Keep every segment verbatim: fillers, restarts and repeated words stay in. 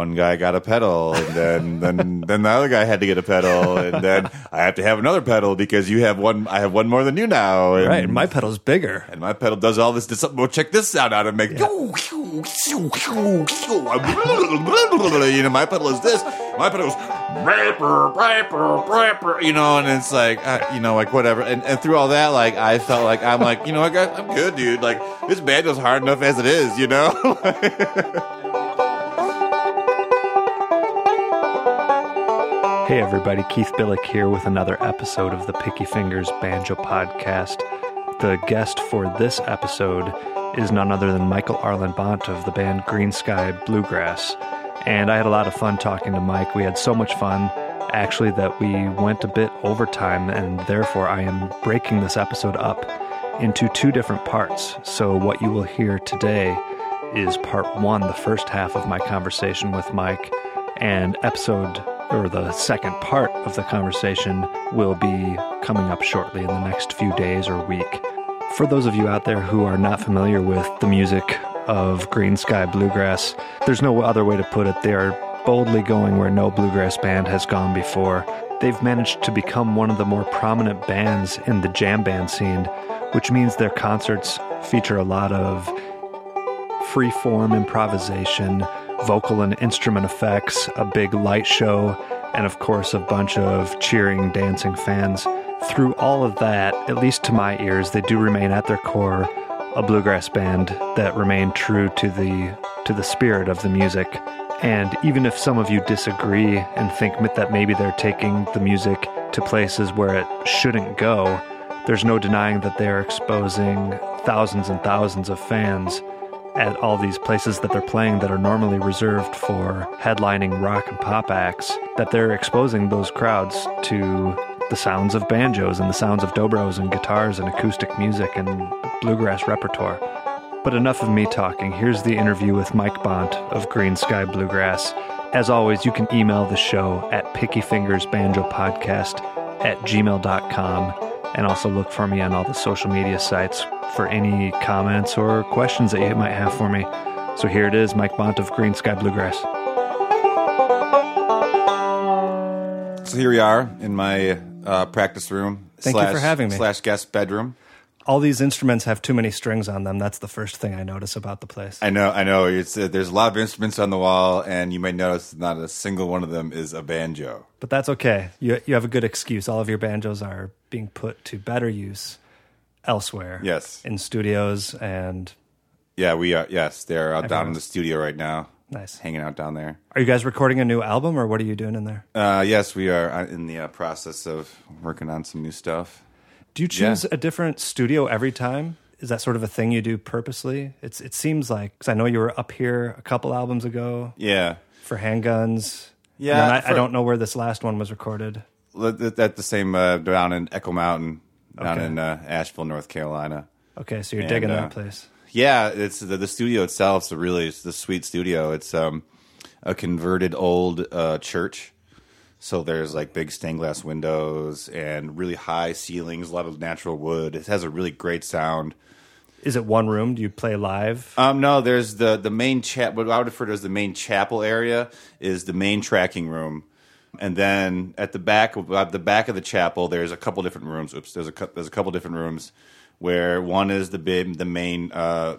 one guy got a pedal, and then then then the other guy had to get a pedal, and then I have to have another pedal because you have one. I have one more than you now. And, right, and my pedal's bigger, and my pedal does all this. Dis- well, check this sound out and make. Yeah. You know, my pedal is this. My pedal is, you know, and it's like, uh, you know, like whatever. And, and through all that, like I felt like I'm like, you know, I got, I'm good, dude. Like this banjo's hard enough as it is, you know. Hey everybody, Keith Billick here with another episode of the Picky Fingers Banjo Podcast. The guest for this episode is none other than Michael Arlen Bont of the band Greensky Bluegrass. And I had a lot of fun talking to Mike. We had so much fun, actually, that we went a bit overtime, and therefore I am breaking this episode up into two different parts. So what you will hear today is part one, the first half of my conversation with Mike, and episode or the second part of the conversation will be coming up shortly in the next few days or week. For those of you out there who are not familiar with the music of Greensky Bluegrass, there's no other way to put it. They are boldly going where no bluegrass band has gone before. They've managed to become one of the more prominent bands in the jam band scene, which means their concerts feature a lot of free-form improvisation, vocal and instrument effects, a big light show, and of course a bunch of cheering, dancing fans. Through all of that, at least to my ears, they do remain at their core a bluegrass band that remained true to the to the spirit of the music. And even if some of you disagree and think that maybe they're taking the music to places where it shouldn't go, there's no denying that they're exposing thousands and thousands of fans at all these places that they're playing that are normally reserved for headlining rock and pop acts, that they're exposing those crowds to the sounds of banjos and the sounds of dobros and guitars and acoustic music and bluegrass repertoire. But enough of me talking. Here's the interview with Mike Bont of Greensky Bluegrass. As always, you can email the show at pickyfingersbanjopodcast at gmail dot com. And also look for me on all the social media sites for any comments or questions that you might have for me. So here it is, Mike Bont of Greensky Bluegrass. So here we are in my uh, practice room. Thank slash, you for having me. Slash guest bedroom. All these instruments have too many strings on them. That's the first thing I notice about the place. I know, I know. It's, uh, there's a lot of instruments on the wall, and you may notice not a single one of them is a banjo. But that's okay. You you have a good excuse. All of your banjos are being put to better use elsewhere. Yes. In studios and... Yeah, we are. Yes, they're out down in the studio right now. Nice. Hanging out down there. Are you guys recording a new album, or what are you doing in there? Uh, yes, we are in the uh, process of working on some new stuff. Do you choose yeah. a different studio every time? Is that sort of a thing you do purposely? It's It seems like, because I know you were up here a couple albums ago. Yeah. For Handguns. Yeah. And I, for, I don't know where this last one was recorded. At the same, uh, down in Echo Mountain, down okay. in uh, Asheville, North Carolina. Okay, so you're and, digging uh, that place. Yeah, it's the, the studio itself is a really it's the sweet studio. It's um, a converted old uh, church. So there's like big stained glass windows and really high ceilings, a lot of natural wood. It has a really great sound. Is it one room? Do you play live? Um, no, there's the, the main chapel. What I would refer to as the main chapel area is the main tracking room. And then at the back, at the back of the chapel, there's a couple different rooms. Oops, there's a there's a couple different rooms where one is the big, the main uh,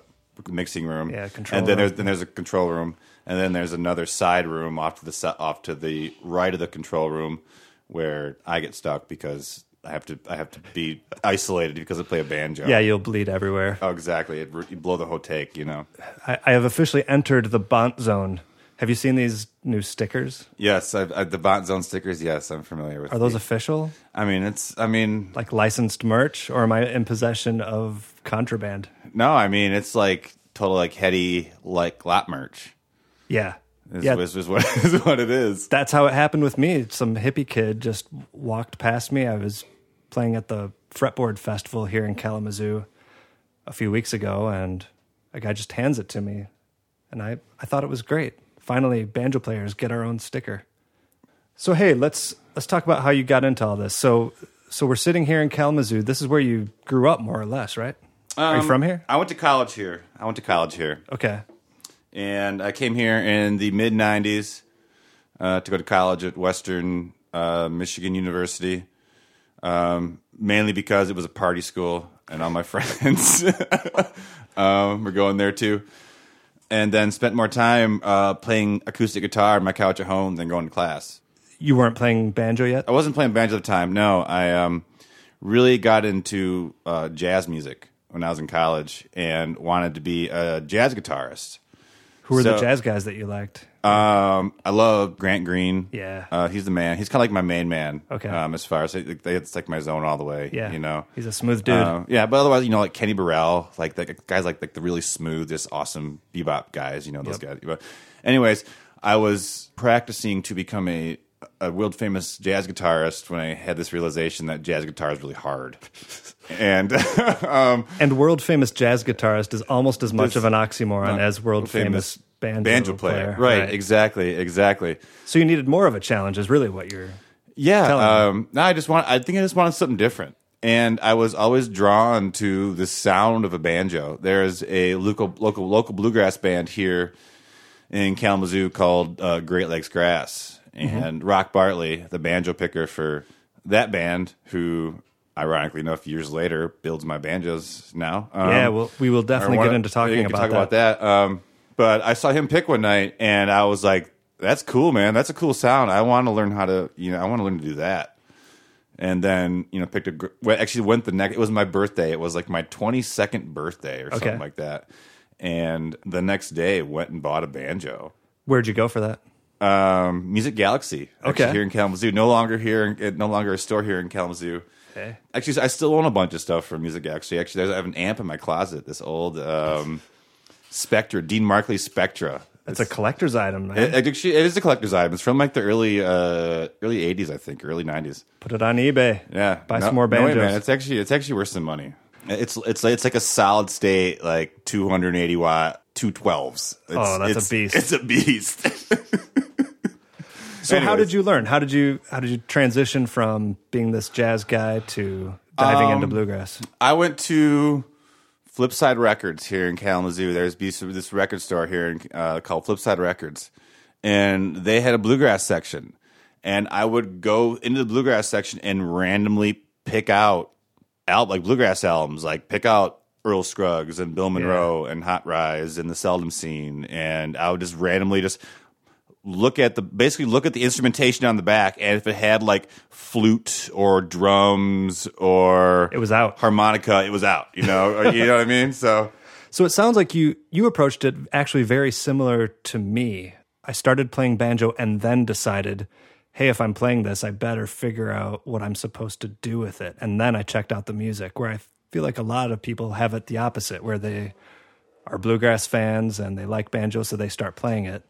mixing room. Yeah, control and then room. There's, then there's a control room. And then there's another side room off to the off to the right of the control room, where I get stuck because I have to I have to be isolated because I play a banjo. Yeah, you'll bleed everywhere. Oh, exactly. It, you blow the whole take, you know. I, I have officially entered the Bont Zone. Have you seen these new stickers? Yes, I've, I, the Bont Zone stickers. Yes, I'm familiar with. Are those the, official? I mean, it's. I mean, like licensed merch, or am I in possession of contraband? No, I mean it's like total like heady like lot merch. Yeah, is, yeah. Is, is, what, is what it is. That's how it happened with me. Some hippie kid just walked past me. I was playing at the Fretboard Festival here in Kalamazoo a few weeks ago, and a guy just hands it to me, and I, I thought it was great. Finally, banjo players get our own sticker. So hey, let's let's talk about how you got into all this. So so we're sitting here in Kalamazoo. This is where you grew up, more or less, right? Um, Are you from here? I went to college here. I went to college here. Okay. And I came here in the mid nineties uh, to go to college at Western uh, Michigan University, um, mainly because it was a party school and all my friends um, were going there too. And then spent more time uh, playing acoustic guitar on my couch at home than going to class. You weren't playing banjo yet? I wasn't playing banjo at the time, no. I um, really got into uh, jazz music when I was in college and wanted to be a jazz guitarist. Who were so, the jazz guys that you liked? Um, I love Grant Green. Yeah. Uh, he's the man. He's kind of like my main man. Okay. Um, as far as like, it's like my zone all the way. Yeah. You know, he's a smooth dude. Uh, yeah. But otherwise, you know, like Kenny Burrell, like the guys like, like the really smooth, just awesome bebop guys, you know, those yep. guys. But anyways, I was practicing to become a, a world famous jazz guitarist when I had this realization that jazz guitar is really hard. And um, and world famous jazz guitarist is almost as much of an oxymoron as world famous, famous banjo, banjo player. player. Right, right, exactly, exactly. So you needed more of a challenge, is really what you're. Yeah, um, no, I just want. I think I just wanted something different, and I was always drawn to the sound of a banjo. There is a local local local bluegrass band here in Kalamazoo called uh, Great Lakes Grass, and mm-hmm. Rock Bartley, the banjo picker for that band, who. Ironically enough, years later, builds my banjos now. Um, yeah, well, we will definitely wanna, get into talking yeah, about, talk that. about that. Um, but I saw him pick one night, and I was like, "That's cool, man. That's a cool sound. I want to learn how to, you know, I want to learn to do that." And then, you know, picked a. Well, actually, went the next. It was my birthday. It was like my twenty-second birthday or okay. something like that. And the next day, went and bought a banjo. Where'd you go for that? Um, Music Galaxy. Okay, actually, here in Kalamazoo. No longer here. In, no longer a store here in Kalamazoo. Okay. Actually, I still own a bunch of stuff from Music Galaxy. Actually, there's, I have an amp in my closet. This old um, Spectra, Dean Markley Spectra. That's it's, a collector's item, man. It, it is a collector's item. It's from like the early uh, early eighties, I think, early nineties. Put it on eBay. Yeah, buy no, some more banjos. No way, man. It's actually it's actually worth some money. It's it's like, it's like a solid state, like two hundred eighty watt two twelves. It's, oh, that's it's, a beast. It's a beast. So anyways. How did you learn? How did you how did you transition from being this jazz guy to diving um, into bluegrass? I went to Flipside Records here in Kalamazoo. There's this record store here in, uh, called Flipside Records, and they had a bluegrass section. And I would go into the bluegrass section and randomly pick out al- like bluegrass albums, like pick out Earl Scruggs and Bill Monroe yeah. and Hot Rize and the Seldom Scene, and I would just randomly just. Look at the basically look at the instrumentation on the back, and if it had like flute or drums or it was out harmonica, it was out. You know, you know what I mean. So, so it sounds like you you approached it actually very similar to me. I started playing banjo and then decided, hey, if I'm playing this, I better figure out what I'm supposed to do with it. And then I checked out the music, where I feel like a lot of people have it the opposite, where they are bluegrass fans and they like banjo, so they start playing it.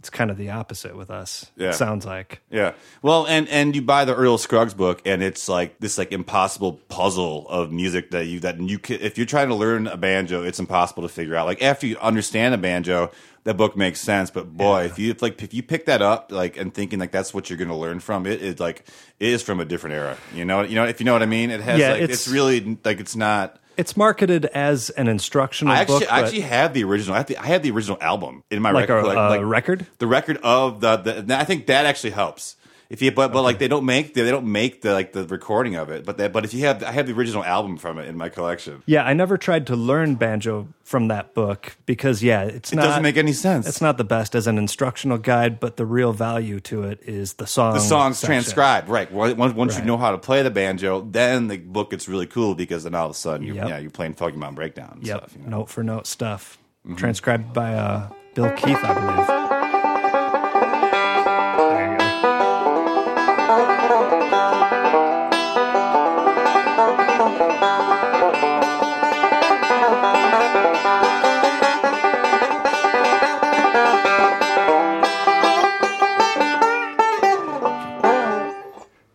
It's kind of the opposite with us, yeah. It sounds like. Yeah. Well, and, and you buy the Earl Scruggs book, and it's like this like impossible puzzle of music that you that you can, if you're trying to learn a banjo, it's impossible to figure out. Like after you understand a banjo, that book makes sense. But boy, yeah. if you if like if you pick that up like and thinking like that's what you're going to learn from it, it like it is from a different era. You know, you know if you know what I mean. It has yeah, like it's, it's really like it's not. It's marketed as an instructional I actually, book. I actually have the original. I have the, I have the original album in my like record. A, like, uh, like record? The record of the, the. I think that actually helps. If you, but but okay. like they don't make the, they don't make the like the recording of it. But that but if you have I have the original album from it in my collection. Yeah, I never tried to learn banjo from that book because yeah, it's it not, doesn't make any sense. It's not the best as an instructional guide, but the real value to it is the song. The song's section. transcribed, right? Once, once right. you know how to play the banjo, then the book gets really cool because then all of a sudden you yep. yeah you're playing Foggy Mountain Breakdown. And yep. stuff, you know? Note for note stuff mm-hmm. transcribed by uh, Bill Keith, I believe.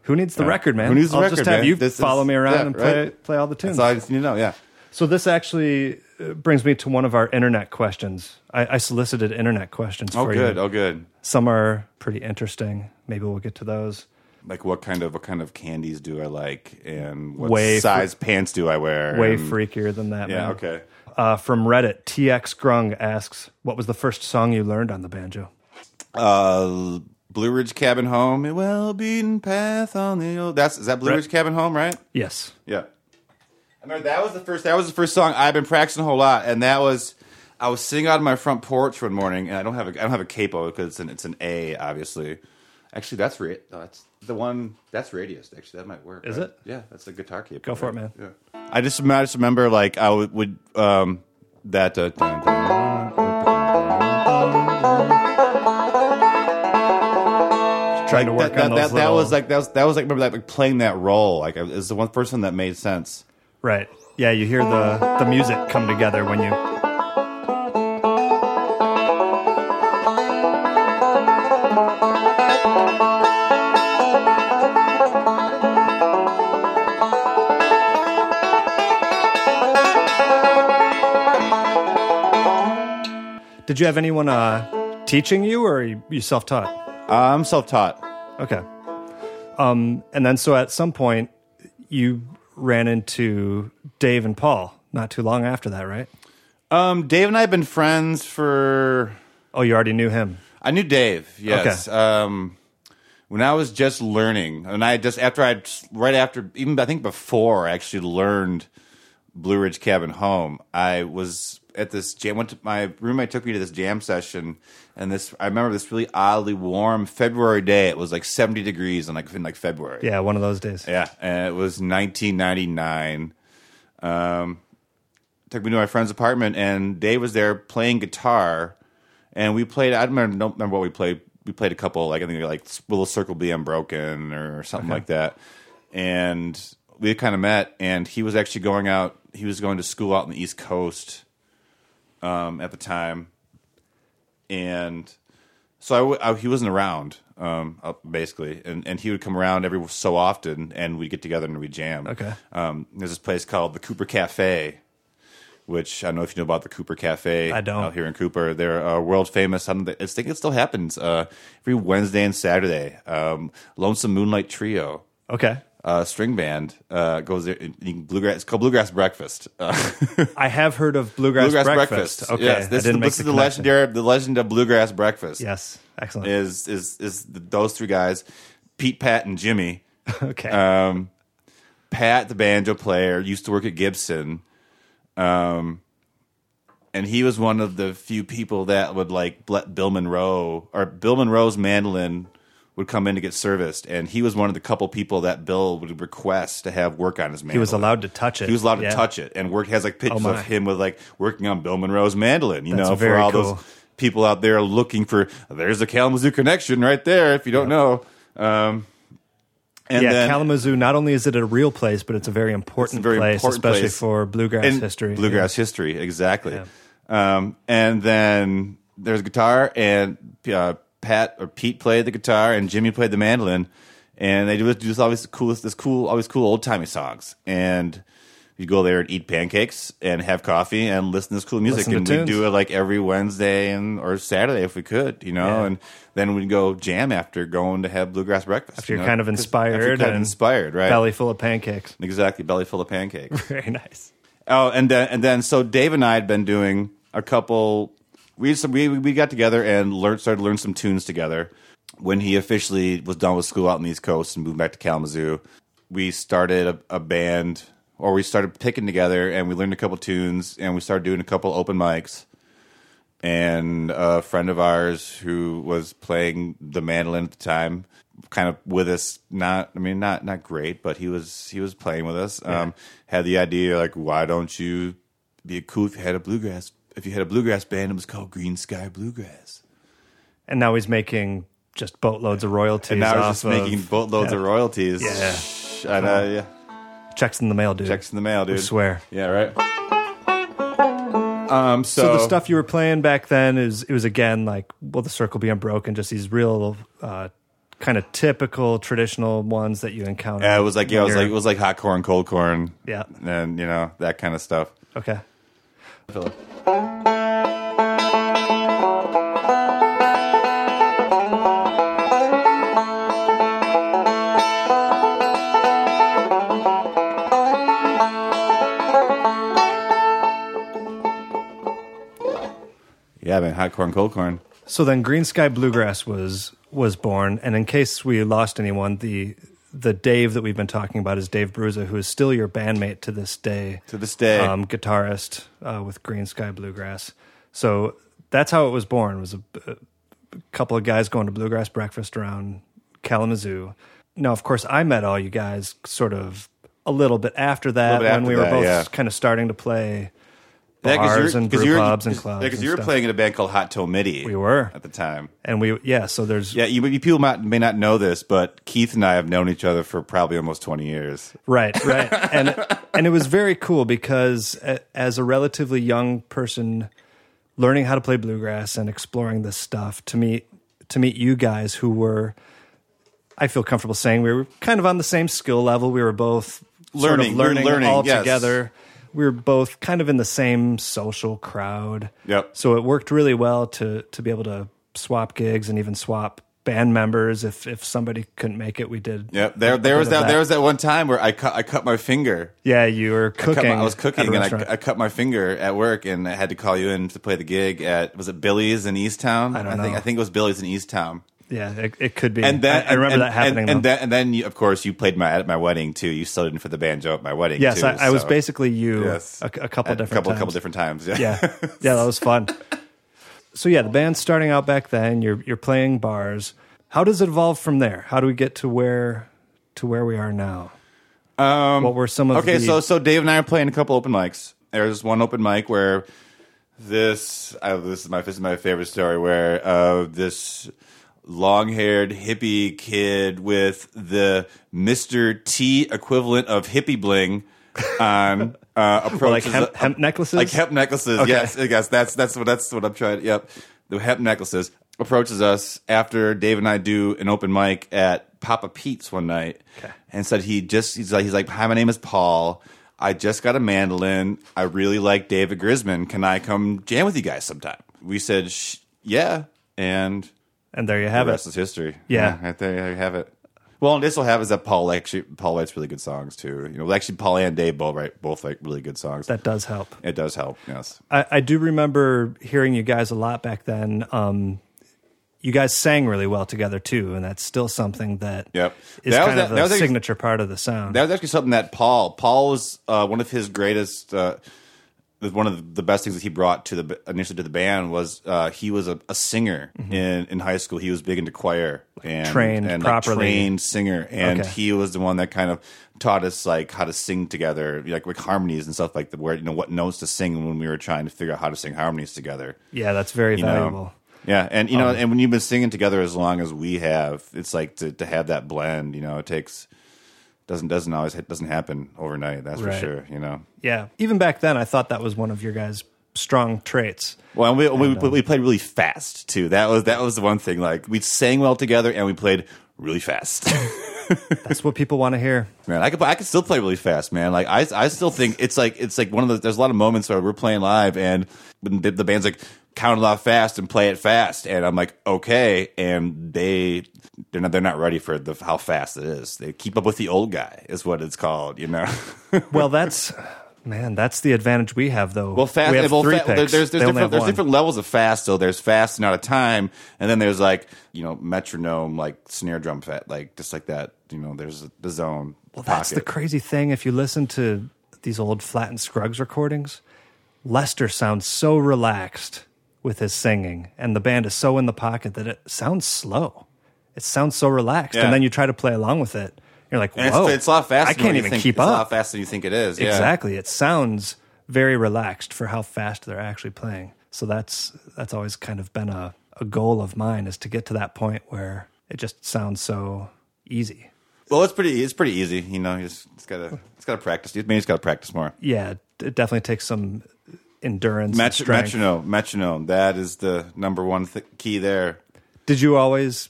Who needs the yeah. record, man? Who needs the I'll record, just have man? you this follow is, me around yeah, and play right? play all the tunes. That's all I just need to know, yeah. So this actually brings me to one of our internet questions. I, I solicited internet questions oh, for good, you. Oh, good, oh, good. Some are pretty interesting. Maybe we'll get to those. Like what kind of what kind of candies do I like, and what way size fre- pants do I wear? Way and, freakier than that, yeah, man. Yeah, okay. Uh, from Reddit, T X Grung asks, what was the first song you learned on the banjo? Uh, Blue Ridge Cabin Home. A well-beaten path on the old... That's, is that Blue Ridge Cabin Home, right? Yes. Yeah. I remember that was the first that was the first song I've been practicing a whole lot, and that was... I was sitting out on my front porch one morning, and I don't have a I don't have a capo because it's an it's an A, obviously. Actually, that's ra- no, that's the one that's radius. Actually, that might work. Is right? It? Yeah, that's the guitar capo. Go for right? it, man. Yeah. I just I just remember like I would, would um that. Uh, just trying like, to work that, on that, those that, little... that was like that was that was like remember that like playing that role like it was the one person that made sense. Right. Yeah. You hear the the music come together when you. Did you have anyone uh, teaching you, or are you, you self-taught? Uh, I'm self-taught. Okay. Um, and then so at some point, you ran into Dave and Paul not too long after that, right? Um, Dave and I have been friends for... Oh, you already knew him? I knew Dave, yes. Okay. Um, when I was just learning, and I just after I, right after, even I think before I actually learned Blue Ridge Cabin Home, I was... At this jam, went to, my roommate took me to this jam session, and this I remember this really oddly warm February day. It was like seventy degrees in like in like February. Yeah, one of those days. Yeah, and it was nineteen ninety-nine. Um, took me to my friend's apartment, and Dave was there playing guitar, and we played. I don't remember, don't remember what we played. We played a couple, like I think like "Will the Circle Be Unbroken" or something okay. like that, and we kind of met. And he was actually going out. He was going to school out on the East Coast. Um, at the time, and so I w- I, he wasn't around, um, basically, and, and he would come around every so often, and we'd get together and we'd jam. Okay. Um, there's this place called the Cooper Café, which I don't know if you know about the Cooper Café. I don't. Out here in Cooper. They're uh, world famous. I, I think it still happens uh, every Wednesday and Saturday. Um, Lonesome Moonlight Trio. Okay. Uh, string band uh, goes there. Bluegrass, it's called Bluegrass Breakfast. Uh, I have heard of Bluegrass, Bluegrass Breakfast. Breakfast. Okay, yes, this, I didn't this, make this the is the legendary, the legend of Bluegrass Breakfast. Yes, excellent. Is is is those three guys, Pete, Pat, and Jimmy? Okay. Um, Pat, the banjo player, used to work at Gibson, um, and he was one of the few people that would like let Bill Monroe or Bill Monroe's mandolin. Would come in to get serviced, and he was one of the couple people that Bill would request to have work on his mandolin. He was allowed to touch it. He was allowed yeah. to touch it, and work has like pictures oh of him with like working on Bill Monroe's mandolin. You That's know, for all cool. those people out there looking for, there's the Kalamazoo connection right there. If you don't yep. know, um, and yeah, then, Kalamazoo. Not only is it a real place, but it's a very important a very place, important especially place. For bluegrass and history. Bluegrass yeah. history, exactly. Yeah. Um, and then there's guitar and. Uh, Pat or Pete played the guitar and Jimmy played the mandolin, and they do this always coolest, this cool, always cool old timey songs. And you go there and eat pancakes and have coffee and listen to this cool music. And we do it like every Wednesday and or Saturday if we could, you know. Yeah. And then we'd go jam after going to have bluegrass breakfast. After you're you know? kind of inspired, after you're kind and of inspired, right? Belly full of pancakes, exactly. Belly full of pancakes. Very nice. Oh, and then and then so Dave and I had been doing a couple. We some, we we got together and learned started to learn some tunes together. When he officially was done with school out in the East Coast and moved back to Kalamazoo, we started a, a band, or we started picking together, and we learned a couple tunes, and we started doing a couple open mics. And a friend of ours who was playing the mandolin at the time, kind of with us, not I mean not not great, but he was he was playing with us. Yeah. Um, had the idea like, why don't you be cool if you had a bluegrass? If you had a bluegrass band, it was called Greensky Bluegrass. And now he's making just boatloads of royalties. And now he's just of, making boatloads yeah. of royalties. Yeah. And, uh, yeah. Checks in the mail, dude. Checks in the mail, dude. I swear. Yeah, right? Um, so, so the stuff you were playing back then, is it was, again, like, Will the Circle Be Unbroken? Just these real... Uh, kind of typical traditional ones that you encounter. Yeah, it was like yeah, it was like it was like hot corn, cold corn. Yeah. And, you know, that kind of stuff. Okay. Philip. hot corn, cold corn. So then Greensky Bluegrass was was born, and in case we lost anyone, the the Dave that we've been talking about is Dave Bruza, who is still your bandmate to this day. To this day. Um, guitarist uh, with Greensky Bluegrass. So that's how it was born, was a, a couple of guys going to Bluegrass Breakfast around Kalamazoo. Now, of course, I met all you guys sort of a little bit after that bit when after we were that, both yeah. kind of starting to play bars yeah, and brew pubs and clubs. Yeah, because you were stuff. playing in a band called Hot Till Midi. We were. At the time. And we, yeah, so there's... Yeah, you, you people might, may not know this, but Keith and I have known each other for probably almost twenty years. Right, right. and and it was very cool because as a relatively young person learning how to play bluegrass and exploring this stuff, to meet, to meet you guys who were... I feel comfortable saying we were kind of on the same skill level. We were both learning, sort of learning, learning all yes. together. We were both kind of in the same social crowd. Yep. So it worked really well to to be able to swap gigs and even swap band members. If if somebody couldn't make it, we did. Yep. There there was that, that there was that one time where I cut I cut my finger. Yeah, you were cooking. I, cut my, I was cooking and I, I cut my finger at work, and I had to call you in to play the gig at was it Billy's in Easttown? I don't I know. Think I think it was Billy's in Easttown. Yeah, it, it could be. And then, I, I remember and, that happening. And, and then, and then you, of course, you played my at my wedding too. You stood in for the banjo at my wedding. Yes, too, I, I so. was basically you yes. a, a couple at, different a couple, times. couple different times. Yeah, yeah, yeah that was fun. So yeah, the band's starting out back then. You're you're playing bars. How does it evolve from there? How do we get to where to where we are now? Um, what were some of okay? The... So so Dave and I are playing a couple open mics. There's one open mic where this I, this is my this is my favorite story where uh, this. long-haired hippie kid with the Mister T equivalent of hippie bling on uh, approaches well, like hemp, hemp necklaces, like hemp necklaces. Okay. Yes, yes, that's that's what that's what I'm trying. Yep, the hemp necklaces approaches us after Dave and I do an open mic at Papa Pete's one night, okay. and said he just he's like he's like hi, my name is Paul. I just got a mandolin. I really like David Grisman. Can I come jam with you guys sometime? We said Sh- yeah, and. And there you have it. The rest it. is history. Yeah. yeah. Right there you have it. Well, and this will have is that Paul actually Paul writes really good songs too. You know, actually Paul and Dave both write both like really good songs. That does help. It does help, yes. I, I do remember hearing you guys a lot back then. Um, you guys sang really well together too, and that's still something that yep. is that kind was, of that, a that signature actually, part of the sound. That was actually something that Paul Paul was uh, one of his greatest uh, one of the best things that he brought to the initially to the band was uh, he was a, a singer mm-hmm. in, in high school. He was big into choir and trained and properly like, trained singer, and okay. he was the one that kind of taught us like how to sing together, like with harmonies and stuff like that. Where you know what notes to sing when we were trying to figure out how to sing harmonies together. Yeah, that's very you valuable. Know? Yeah, and you know, um, and when you've been singing together as long as we have, it's like to, to have that blend. You know, it takes. Doesn't doesn't always doesn't happen overnight. That's right. for sure. You know. Yeah. Even back then, I thought that was one of your guys' strong traits. Well, and we and, we, um, we played really fast too. That was that was the one thing. Like we sang well together, and we played really fast. That's what people want to hear. Man, I could I could still play really fast, man. Like I I still think it's like it's like one of the there's a lot of moments where we're playing live and the, the band's like count it off fast and play it fast, and I'm like okay, and they. They're not. They're not ready for the how fast it is. They keep up with the old guy, is what it's called. You know. Well, that's man. That's the advantage we have, though. Well, fast. We have well, three fa- picks. There's, there's, different, there's different levels of fast. So there's fast and out of time, and then there's like you know metronome, like snare drum, fat, like just like that. You know, there's the zone. Well, that's pocket. The crazy thing. If you listen to these old Flatt and Scruggs recordings, Lester sounds so relaxed with his singing, and the band is so in the pocket that it sounds slow. It sounds so relaxed, yeah. and then you try to play along with it. You're like, "Whoa, it's, it's a lot faster. I can't even think, keep it's up." It's a lot faster than you think it is. Yeah. Exactly. It sounds very relaxed for how fast they're actually playing. So that's that's always kind of been a, a goal of mine is to get to that point where it just sounds so easy. Well, it's pretty it's pretty easy, you know. You just it's gotta it's gotta practice. Maybe it's gotta practice more. Yeah, it definitely takes some endurance. Met- and metronome, metronome. That is the number one th- key there. Did you always?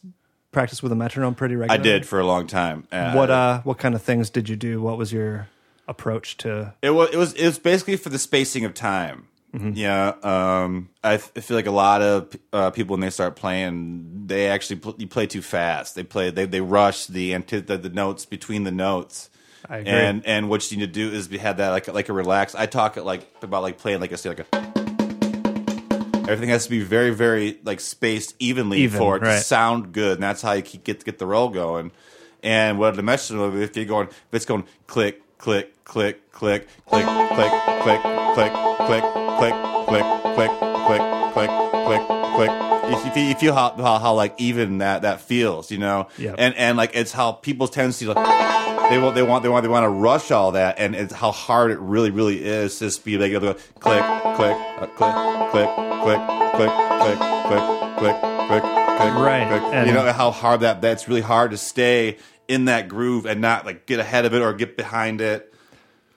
Practice with a metronome pretty regularly? I did for a long time. Uh, what uh, what kind of things did you do? What was your approach to it? Was it was it was basically for the spacing of time. Mm-hmm. Yeah, um, I, th- I feel like a lot of uh, people when they start playing, they actually pl- you play too fast. They play they they rush the anti- the, the notes between the notes. I agree. And and what you need to do is have that like like a relaxed. I talk at like about like playing like I say like a. Everything has to be very, very like spaced evenly Even, for it right. to sound good, and that's how you get get the roll going. And what the message would be if you're going, if it's going click, click, click, click, click, click, click, click, click, click, click, click, click, click, click, click. If you feel how how how like even that that feels, you know, yeah, and and like it's how people tend to like. They want, they want, they want, they want to rush all that, and it's how hard it really, really is to just be like, click, click, uh, click, click, click, click, click, click, click, click, click, right? Click. And you know how hard that that's really hard to stay in that groove and not like get ahead of it or get behind it,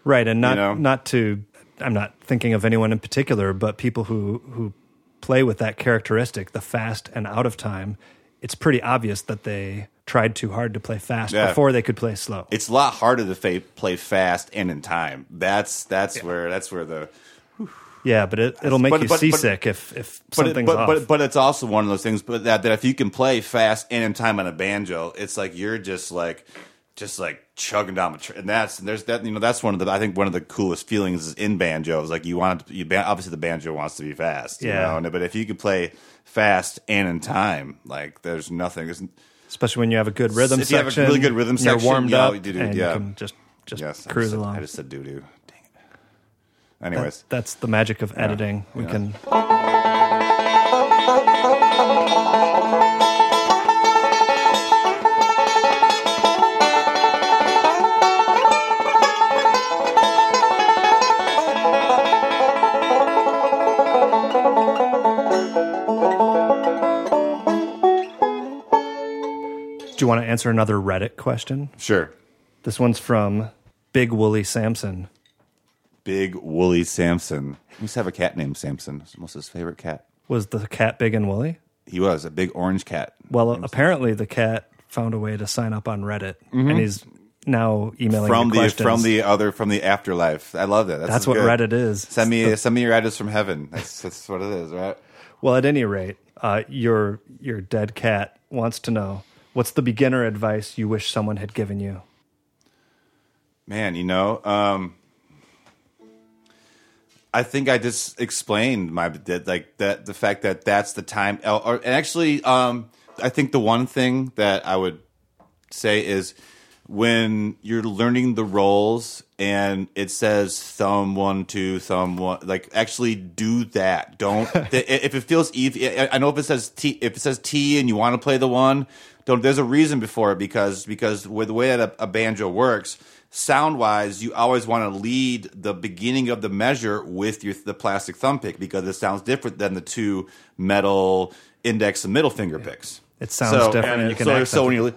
right? And not you know? not to, I'm not thinking of anyone in particular, but people who who play with that characteristic, the fast and out of time, it's pretty obvious that they tried too hard to play fast yeah. before they could play slow. It's a lot harder to fa- play fast and in time. That's that's yeah. where that's where the whew. yeah. But it it'll make but, you but, seasick but, if if but something's but, off. But but it's also one of those things. But that that if you can play fast and in time on a banjo, it's like you're just like just like chugging down the track. And that's and there's that you know that's one of the I think one of the coolest feelings is in banjos. Like you want you obviously the banjo wants to be fast. Yeah. You know? But if you could play fast and in time, like there's nothing. There's, Especially when you have a good rhythm if section. If you have a really good rhythm section, you're warmed up, you and yeah. you can just, just yes, cruise I said, along. I just said doo-doo. Dang it. Anyways. That, that's the magic of editing. Yeah. We yeah. can... Do you want to answer another Reddit question? Sure. This one's from Big Wooly Samson. Big Wooly Samson. He used to have a cat named Samson. It was almost his favorite cat. Was the cat big and woolly? He was, a big orange cat. Well, apparently the cat found a way to sign up on Reddit, mm-hmm. and he's now emailing from the questions. From the other, from the afterlife. I love that. That's, that's what good. Reddit is. Send me, the, send me your address from heaven. That's, that's what it is, right? Well, at any rate, uh, your your dead cat wants to know, what's the beginner advice you wish someone had given you? Man, you know, um, I think I just explained my like that the fact that that's the time. Or, and actually, um, I think the one thing that I would say is when you're learning the roles and it says thumb one two thumb one, like actually do that. Don't if it feels easy. I know if it says T, if it says T and you want to play the one. Don't, there's a reason before it because because with the way that a, a banjo works, sound wise, you always want to lead the beginning of the measure with your the plastic thumb pick because it sounds different than the two metal index and middle finger picks. It sounds so, different. And you can so, so when you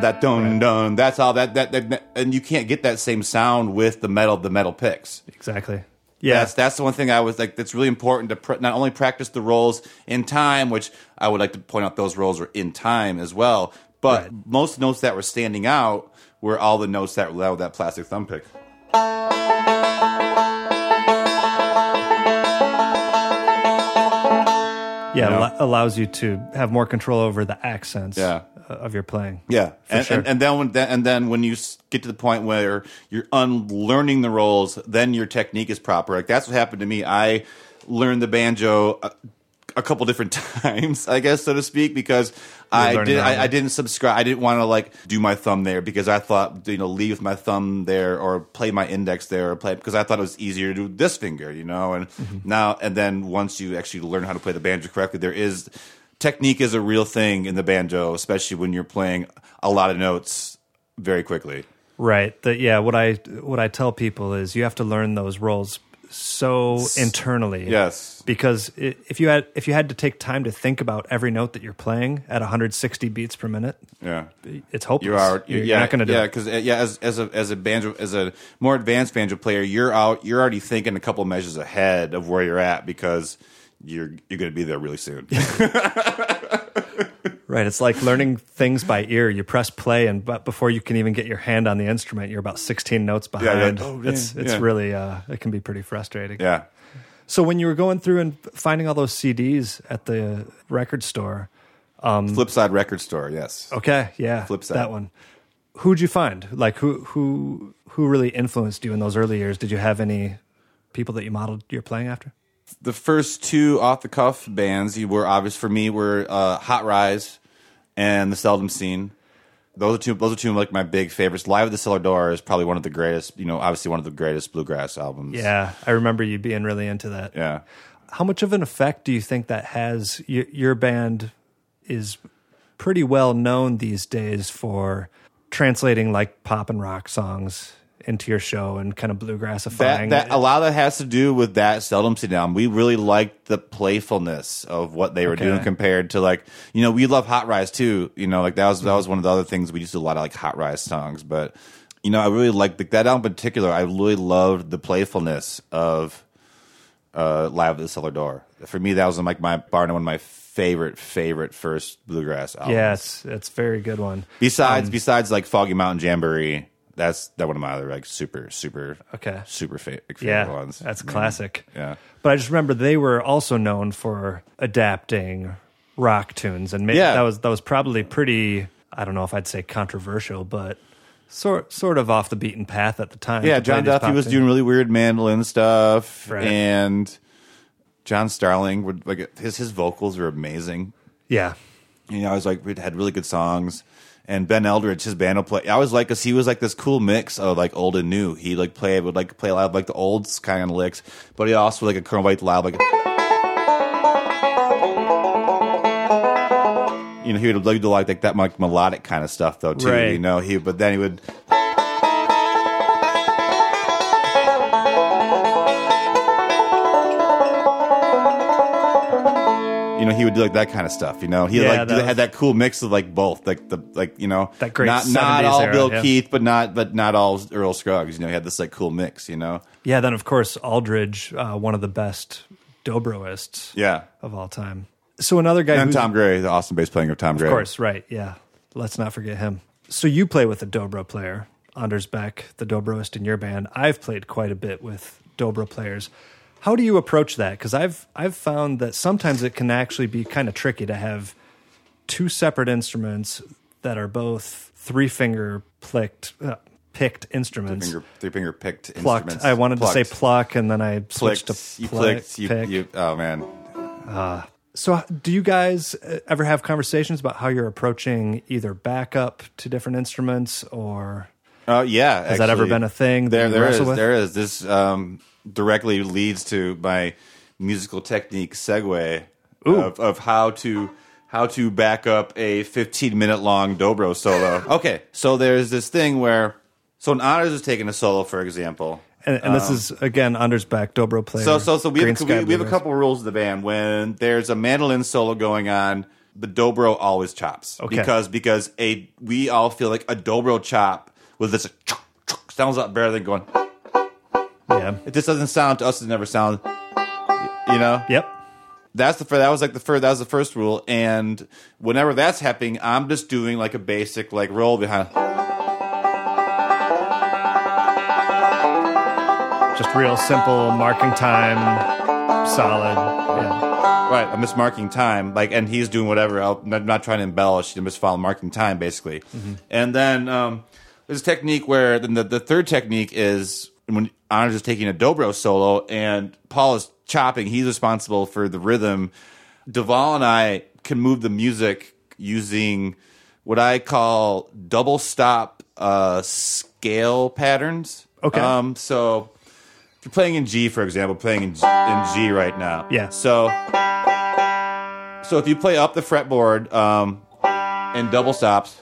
that dun right. dun that's all that, that that and you can't get that same sound with the metal the metal picks exactly yeah that's, that's the one thing I was like that's really important to pr- not only practice the rolls in time, which I would like to point out those rolls are in time as well, but right. most notes that were standing out were all the notes that were loud with that plastic thumb pick. Yeah, you know? It allows you to have more control over the accents yeah. of your playing. Yeah, and, sure. and, and then when and then when you get to the point where you're unlearning the rolls, then your technique is proper. Like that's what happened to me. I learned the banjo a, a couple different times, I guess, so to speak, because I did I, I didn't subscribe. I didn't want to like do my thumb there because I thought you know leave my thumb there or play my index there or play because I thought it was easier to do this finger, you know. And mm-hmm. now and then once you actually learn how to play the banjo correctly, there is technique is a real thing in the banjo, especially when you're playing a lot of notes very quickly. Right. The, yeah. What I what I tell people is you have to learn those rolls so internally. Yes. Because if you had if you had to take time to think about every note that you're playing at one hundred sixty beats per minute, yeah, it's hopeless. You are you're, you're yeah, not going to do yeah, it. Cause, yeah, because as as a as a banjo as a more advanced banjo player, you're out. You're already thinking a couple measures ahead of where you're at because you're you're going to be there really soon. Right, it's like learning things by ear. You press play, and but before you can even get your hand on the instrument, you're about sixteen notes behind. Yeah, yeah. Oh, yeah, it's it's yeah. really uh, it can be pretty frustrating. Yeah. So when you were going through and finding all those C Ds at the record store, Um, Flipside Record Store, yes. Okay, yeah, Flipside. That one. Who'd you find? Like, who who who really influenced you in those early years? Did you have any people that you modeled your playing after? The first two off-the-cuff bands you were obvious for me were uh, Hot Rize and the Seldom Scene. Those are two. Those are two like my big favorites. Live at the Cellar Door is probably one of the greatest. You know, obviously one of the greatest bluegrass albums. Yeah, I remember you being really into that. Yeah. How much of an effect do you think that has? Y- your band is pretty well known these days for translating like pop and rock songs into your show and kind of bluegrassifying. That, that, a lot of that has to do with that Seldom Scene album. We really liked the playfulness of what they were okay. doing compared to like, you know, we love Hot Rize too. You know, like that was, that was one of the other things we used to do a lot of like Hot Rize songs, but you know, I really liked the, that album in particular. I really loved the playfulness of uh, Live at the Cellar Door. For me, that was like my bar one of my favorite, favorite first bluegrass album. Yeah, it's, it's a very good one. Besides, um, besides like Foggy Mountain Jamboree, that's that one of my other like super, super, okay. super fa- favorite yeah, ones. That's classic. Yeah. yeah. But I just remember they were also known for adapting rock tunes, and maybe yeah. that was that was probably pretty. I don't know if I'd say controversial, but sort sort of off the beaten path at the time. Yeah, John Duffy was doing really weird mandolin stuff, right. and. John Starling would like his his vocals were amazing. Yeah, you know, I was like we had really good songs, and Ben Eldridge, his band will play. I was like, cause he was like this cool mix of like old and new. He like play would like play a lot of like the old kind of licks, but he also like a Colonel White loud like. You know, he would like do like, like that like melodic kind of stuff though too. Right. You know, he but then he would. You know, he would do like that kind of stuff. You know, he yeah, like that was, had that cool mix of like both, like the like you know, that great not not all era, Bill yeah. Keith, but not but not all Earl Scruggs. You know, he had this like cool mix. You know, yeah. Then of course Aldridge, uh, one of the best dobroists, yeah. of all time. So another guy, and Tom Gray, the awesome bass playing of Tom Gray, of course, right? Yeah, let's not forget him. So you play with a dobro player, Anders Beck, the dobroist in your band. I've played quite a bit with dobro players. How do you approach that? Because I've I've found that sometimes it can actually be kind of tricky to have two separate instruments that are both three finger plicked uh, picked instruments. Three finger, three finger picked plucked. Instruments. I wanted plucked. to say pluck, and then I switched plicked. to pluck, you plicked, you, pick. You, oh man. Uh, so, do you guys ever have conversations about how you're approaching either backup to different instruments, or uh, yeah, has actually, that ever been a thing? There, that you there wrestle is, with? there is this. Um, directly leads to my musical technique segue of, of how to how to back up a fifteen minute long dobro solo. Okay, so there's this thing where so an Anders is taking a solo, for example, and, and um, this is again Anders Beck, dobro player. So so so we have, we, we have a couple of rules of the band. When there's a mandolin solo going on, the dobro always chops okay. because because a we all feel like a dobro chop with this chuk, chuk, sounds a lot better than going. Yeah. It just doesn't sound to us. It never sounds, you know. Yep. That's the that was like the first that was the first rule. And whenever that's happening, I'm just doing like a basic like roll behind. Just real simple marking time, solid. Yeah. Right. I'm just marking time, like, and he's doing whatever. I'll, I'm not trying to embellish. I'm just following marking time basically. Mm-hmm. And then um, there's a technique where then the, the third technique is. When Anders is taking a dobro solo and Paul is chopping, he's responsible for the rhythm. Duvall and I can move the music using what I call double stop uh, scale patterns. Okay. Um, so if you're playing in G, for example, playing in G, in G right now. Yeah. So, so if you play up the fretboard um, in double stops.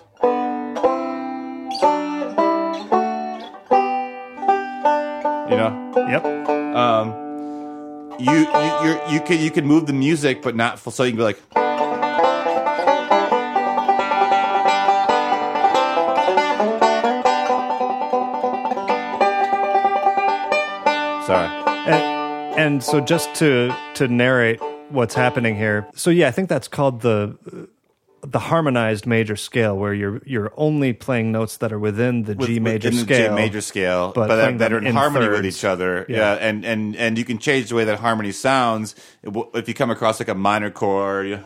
You know. Yep. Um, you you you're, you can you can move the music, but not full. So you can be like. Sorry. And, and so just to to narrate what's happening here. So yeah, I think that's called the. The harmonized major scale, where you're you're only playing notes that are within the With, G major within scale, the G major scale, but, but that, that are in, in harmony thirds. With each other. Yeah, yeah. And, and and you can change the way that harmony sounds if you come across like a minor chord.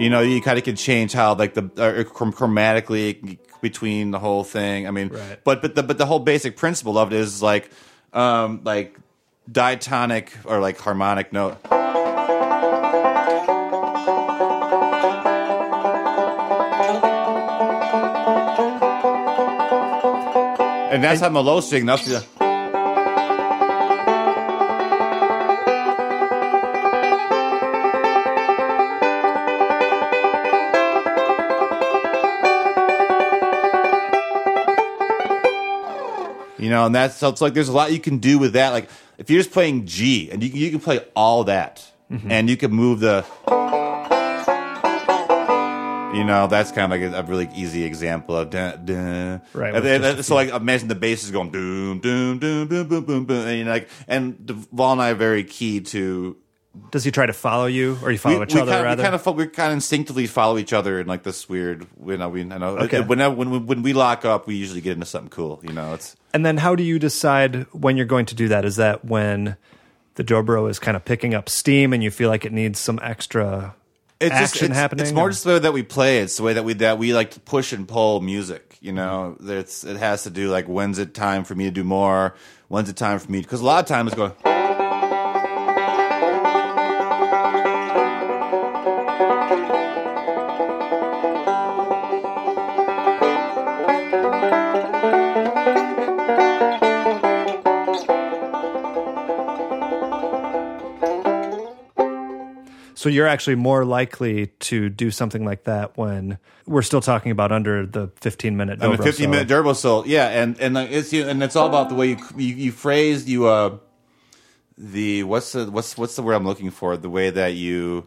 You know, you kind of can change how, like, the uh, chromatically between the whole thing. I mean, right. but but the but the whole basic principle of it is like um, like diatonic or like harmonic note. And that's how Malo sing. That's the. You know, and that's so it's like there's a lot you can do with that. Like if you're just playing G, and you you can play all that, mm-hmm. and you can move the. You know, that's kind of like a, a really easy example of duh, duh. Right. And, and, just, so, like, imagine the bass is going doom, doom, doom, boom, boom, boom, boom, and like, and Duvall and I are very key to. Does he try to follow you, or you follow we, each we other? Kind of, rather, we kind of we kind of instinctively follow each other in like this weird. You know, we you know okay. when, when when when we lock up, we usually get into something cool. You know, it's. And then, how do you decide when you're going to do that? Is that when the dobro is kind of picking up steam, and you feel like it needs some extra? It's action just, it's, happening. It's more or? just the way that we play. It's the way that we that we like to push and pull music. You know, it's it has to do like when's it time for me to do more? When's it time for me? Because a lot of times go. So you're actually more likely to do something like that when we're still talking about under the fifteen-minute dobro. I mean, fifteen-minute dobro solo, yeah, and and it's you, and it's all about the way you you, you phrase you uh the what's the what's what's the word I'm looking for the way that you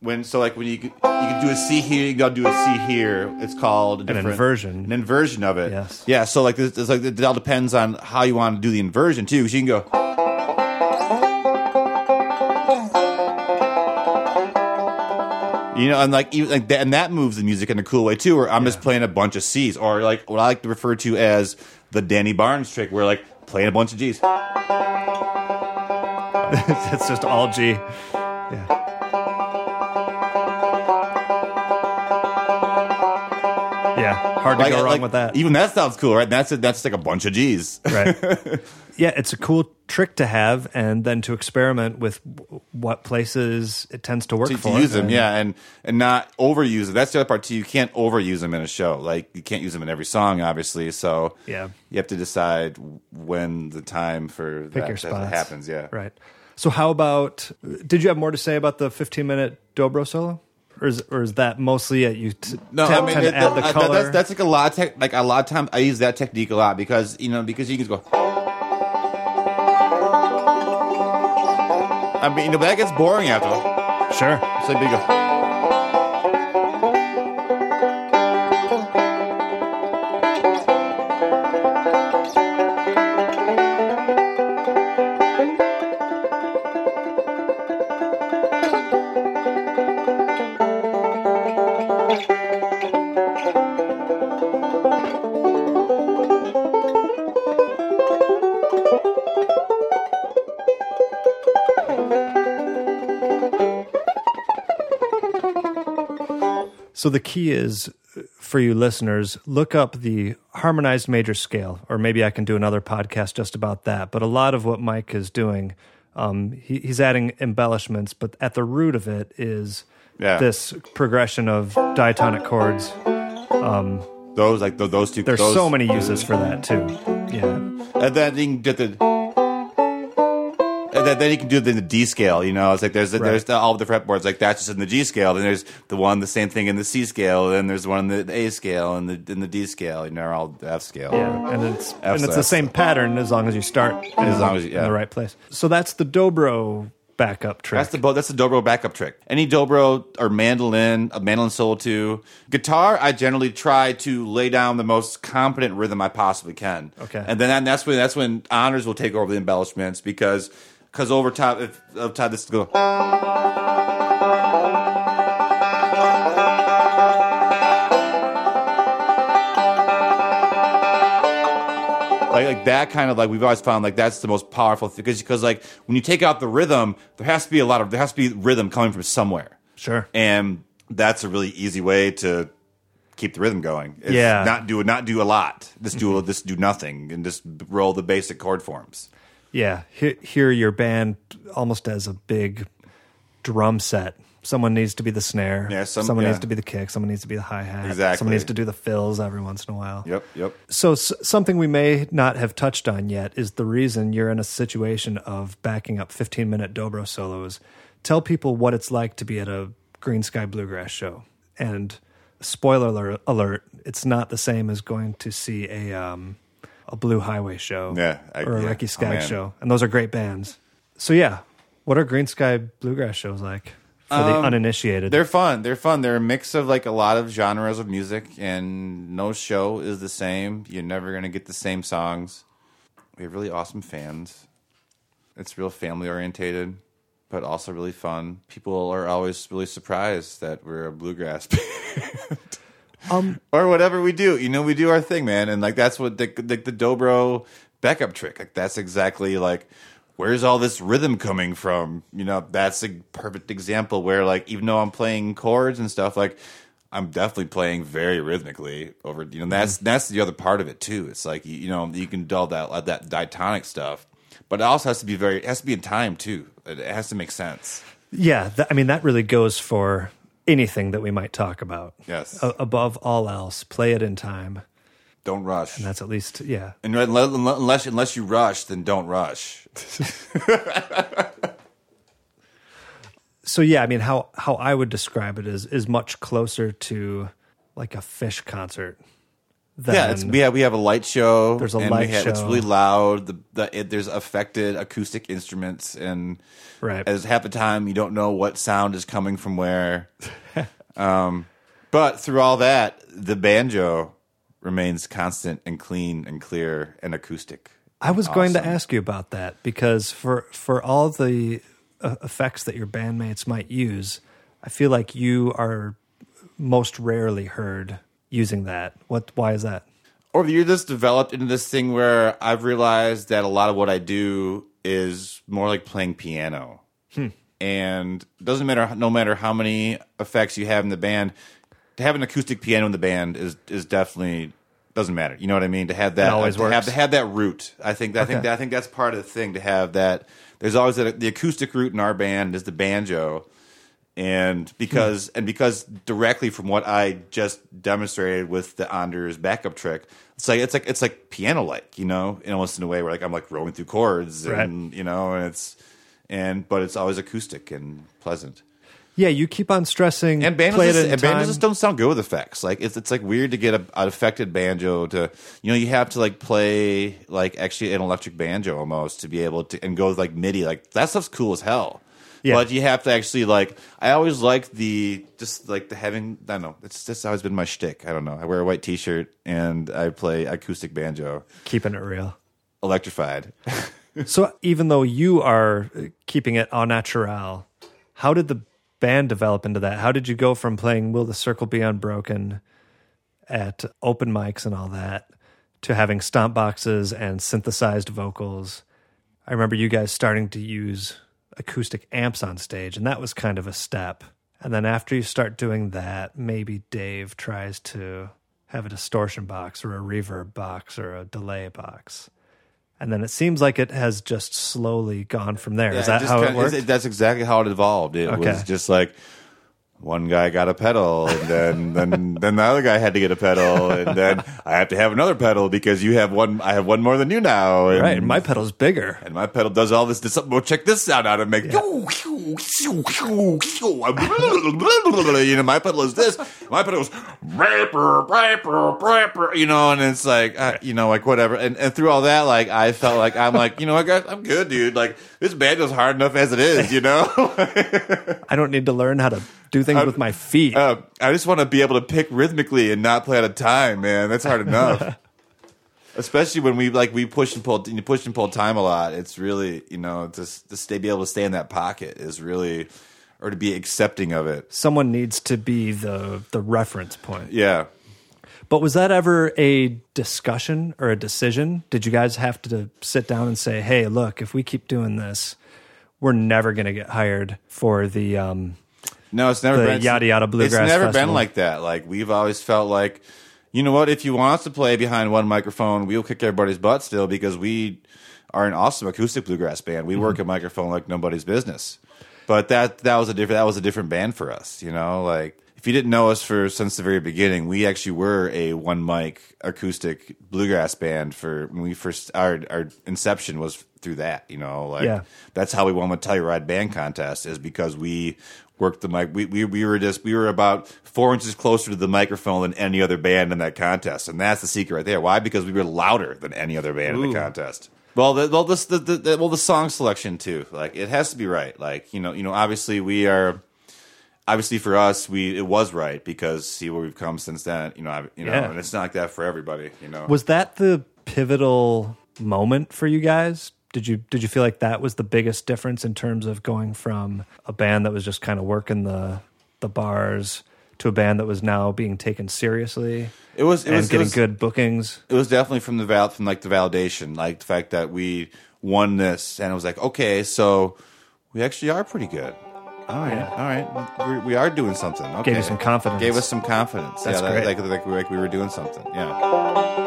when so like when you you can do a C here you gotta do a C here it's called an inversion an inversion of it yes yeah so like it's like it all depends on how you want to do the inversion too because you can go. You know, and like even like that, and that moves the music in a cool way too. Or I'm yeah. just playing a bunch of C's, or like what I like to refer to as the Danny Barnes trick, where like playing a bunch of G's. That's just all G. Yeah. Yeah, hard to like, go wrong like, with that. Even that sounds cool, right? That's a, that's like a bunch of G's. Right. Yeah, it's a cool trick to have and then to experiment with what places it tends to work to, for. To use them, and, yeah, and, and not overuse them. That's the other part, too. You can't overuse them in a show. Like, you can't use them in every song, obviously. So yeah. you have to decide when the time for Pick that, your spots. that happens. Yeah. Right. So how about – did you have more to say about the fifteen-minute dobro solo? Or is, or is that mostly at you? T- no, t- I mean, it, add the I, color? That's, that's like a lot. Te- like a lot of times, I use that technique a lot because you know because you can just go. I mean, you know, but that gets boring after. Sure, it's like big. So the key is, for you listeners, look up the harmonized major scale, or maybe I can do another podcast just about that. But a lot of what Mike is doing, um, he, he's adding embellishments, but at the root of it is yeah. this progression of diatonic chords. Um, those like the, those two. There's those. so many uses for that too. Yeah, and then you can get the. That, then you can do the, the D scale, you know. It's like there's right. there's the, all the fretboards like that's just in the G scale. Then there's the one the same thing in the C scale. Then there's one in the A scale and the in the D scale. You know, all the F scale. Yeah, and it's F and it's F the same pattern as long as you start as know, long as you, yeah. in the right place. So that's the dobro backup trick. That's the that's the dobro backup trick. Any dobro or mandolin, a mandolin solo too. Guitar, I generally try to lay down the most competent rhythm I possibly can. Okay, and then and that's when that's when Anders will take over the embellishments because. Because over top, if up top, this is go. Like, like that kind of like we've always found like that's the most powerful thing because because like when you take out the rhythm, there has to be a lot of there has to be rhythm coming from somewhere. Sure. And that's a really easy way to keep the rhythm going. It's yeah. Not do not do a lot. Just do mm-hmm. just do nothing and just roll the basic chord forms. Yeah. Here, here your band almost as a big drum set. Someone needs to be the snare. Yeah, some, someone yeah. needs to be the kick. Someone needs to be the hi-hat. Exactly. Someone needs to do the fills every once in a while. Yep, yep. So s- something we may not have touched on yet is the reason you're in a situation of backing up fifteen-minute dobro solos. Tell people what it's like to be at a Greensky Bluegrass show. And spoiler alert, it's not the same as going to see a um, a Blue Highway show yeah, I, or a yeah. Ricky Skaggs oh, show. And those are great bands. So yeah, what are Greensky Bluegrass shows like? For the uninitiated. Um, they're fun. They're fun. They're a mix of like a lot of genres of music, and no show is the same. You're never going to get the same songs. We have really awesome fans. It's real family orientated, but also really fun. People are always really surprised that we're a bluegrass band. um, or whatever we do. You know, we do our thing, man. And like that's what the, the, the dobro backup trick, like that's exactly like. Where's all this rhythm coming from? You know, that's a perfect example where, like, even though I'm playing chords and stuff, like, I'm definitely playing very rhythmically over, you know, that's mm-hmm. that's the other part of it, too. It's like, you, you know, you can do all that, that diatonic stuff, but it also has to be very, it has to be in time, too. It has to make sense. Yeah. Th- I mean, that really goes for anything that we might talk about. Yes. A- above all else, play it in time. Don't rush. And that's at least, yeah. And unless unless you rush, then don't rush. So yeah, I mean, how how I would describe it is is much closer to like a Fish concert. Than yeah, it's, we have we have a light show. There's a and light have, show. It's really loud. The, the it, there's affected acoustic instruments, and right. as half the time you don't know what sound is coming from where. um, but through all that, the banjo remains constant and clean and clear and acoustic. I was awesome. going to ask you about that because for for all the uh, effects that your bandmates might use, I feel like you are most rarely heard using that. What? Why is that? Over the years, this developed into this thing where I've realized that a lot of what I do is more like playing piano, hmm. and it doesn't matter. No matter how many effects you have in the band. To have an acoustic piano in the band is is definitely doesn't matter. You know what I mean? To have that, it always to works. Have to have that root. I think that, okay. I think that, I think that's part of the thing. To have that, there's always a, the acoustic root in our band is the banjo, and because hmm. and because directly from what I just demonstrated with the Anders backup trick, it's like it's like it's like piano like you know, in almost in a way where like I'm like rolling through chords and right. you know, and it's and but it's always acoustic and pleasant. Yeah, you keep on stressing. And banjos, just, and banjos just don't sound good with effects. Like it's it's like weird to get a, an affected banjo to you know you have to like play like actually an electric banjo almost to be able to and go with like MIDI like that stuff's cool as hell. Yeah. But you have to actually like I always like the just like the having I don't know it's just always been my shtick I don't know I wear a white t-shirt and I play acoustic banjo keeping it real electrified. So even though you are keeping it au naturel, how did the band develop into that? How did you go from playing Will the Circle Be Unbroken at open mics and all that to having stomp boxes and synthesized vocals? I remember you guys starting to use acoustic amps on stage, and that was kind of a step. And then after you start doing that, maybe Dave tries to have a distortion box or a reverb box or a delay box. And then it seems like it has just slowly gone from there. Yeah, is that how it worked? It, that's exactly how it evolved. It okay. was just like one guy got a pedal, and then, then then the other guy had to get a pedal, and then I have to have another pedal because you have one. I have one more than you now. And, right, and my pedal's bigger, and my pedal does all this. this well, check this sound out and make. Yeah. You know, my pedal is this. My pedal is rapper, rapper, rapper. You know, and it's like uh, you know, like whatever. And and through all that, like I felt like I'm like you know, I got I'm good, dude. Like this banjo's hard enough as it is. You know, I don't need to learn how to do things I, with my feet. Uh, I just want to be able to pick rhythmically and not play out of time, man. That's hard enough. Especially when we like we push and pull, you push and pull time a lot. It's really you know to to stay be able to stay in that pocket is really, or to be accepting of it. Someone needs to be the the reference point. Yeah. But was that ever a discussion or a decision? Did you guys have to sit down and say, "Hey, look, if we keep doing this, we're never going to get hired for the." Um, No, it's never the been yada yada bluegrass. It's never festival. been like that. Like we've always felt like, you know what? If you want us to play behind one microphone, we'll kick everybody's butt still because we are an awesome acoustic bluegrass band. We mm-hmm. work a microphone like nobody's business. But that that was a different that was a different band for us. You know, like if you didn't know us for since the very beginning, we actually were a one mic acoustic bluegrass band for when we first our our inception was. Through that, you know, like yeah. that's how we won the Telluride Band Contest is because we worked the mic. We, we we were just we were about four inches closer to the microphone than any other band in that contest, and that's the secret right there. Why? Because we were louder than any other band Ooh. in the contest. Well, the, well, this the, the, the well the song selection too. Like it has to be right. Like you know, you know, obviously we are. Obviously for us, we it was right because see where we've come since then. You know, I, you know, yeah. and it's not like that for everybody. You know, was that the pivotal moment for you guys? Did you did you feel like that was the biggest difference in terms of going from a band that was just kind of working the the bars to a band that was now being taken seriously? It was it and was getting it was, good bookings. It was definitely from the val from like the validation, like the fact that we won this, and it was like, okay, so we actually are pretty good. All right, yeah. all right, we're, we are doing something. Okay. Gave you some confidence. Gave us some confidence. That's yeah, that, great. Like, like, like we were doing something. Yeah.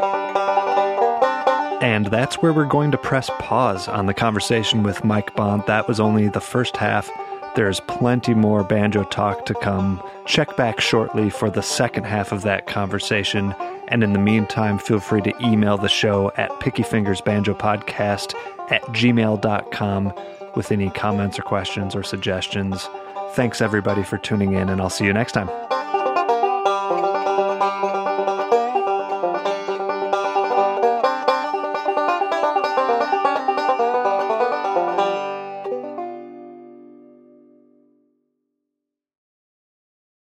And that's where we're going to press pause on the conversation with Mike Bont. That was only the first half. There's plenty more banjo talk to come. Check back shortly for the second half of that conversation. And in the meantime, feel free to email the show at picky fingers banjo podcast at gmail dot com with any comments or questions or suggestions. Thanks, everybody, for tuning in, and I'll see you next time.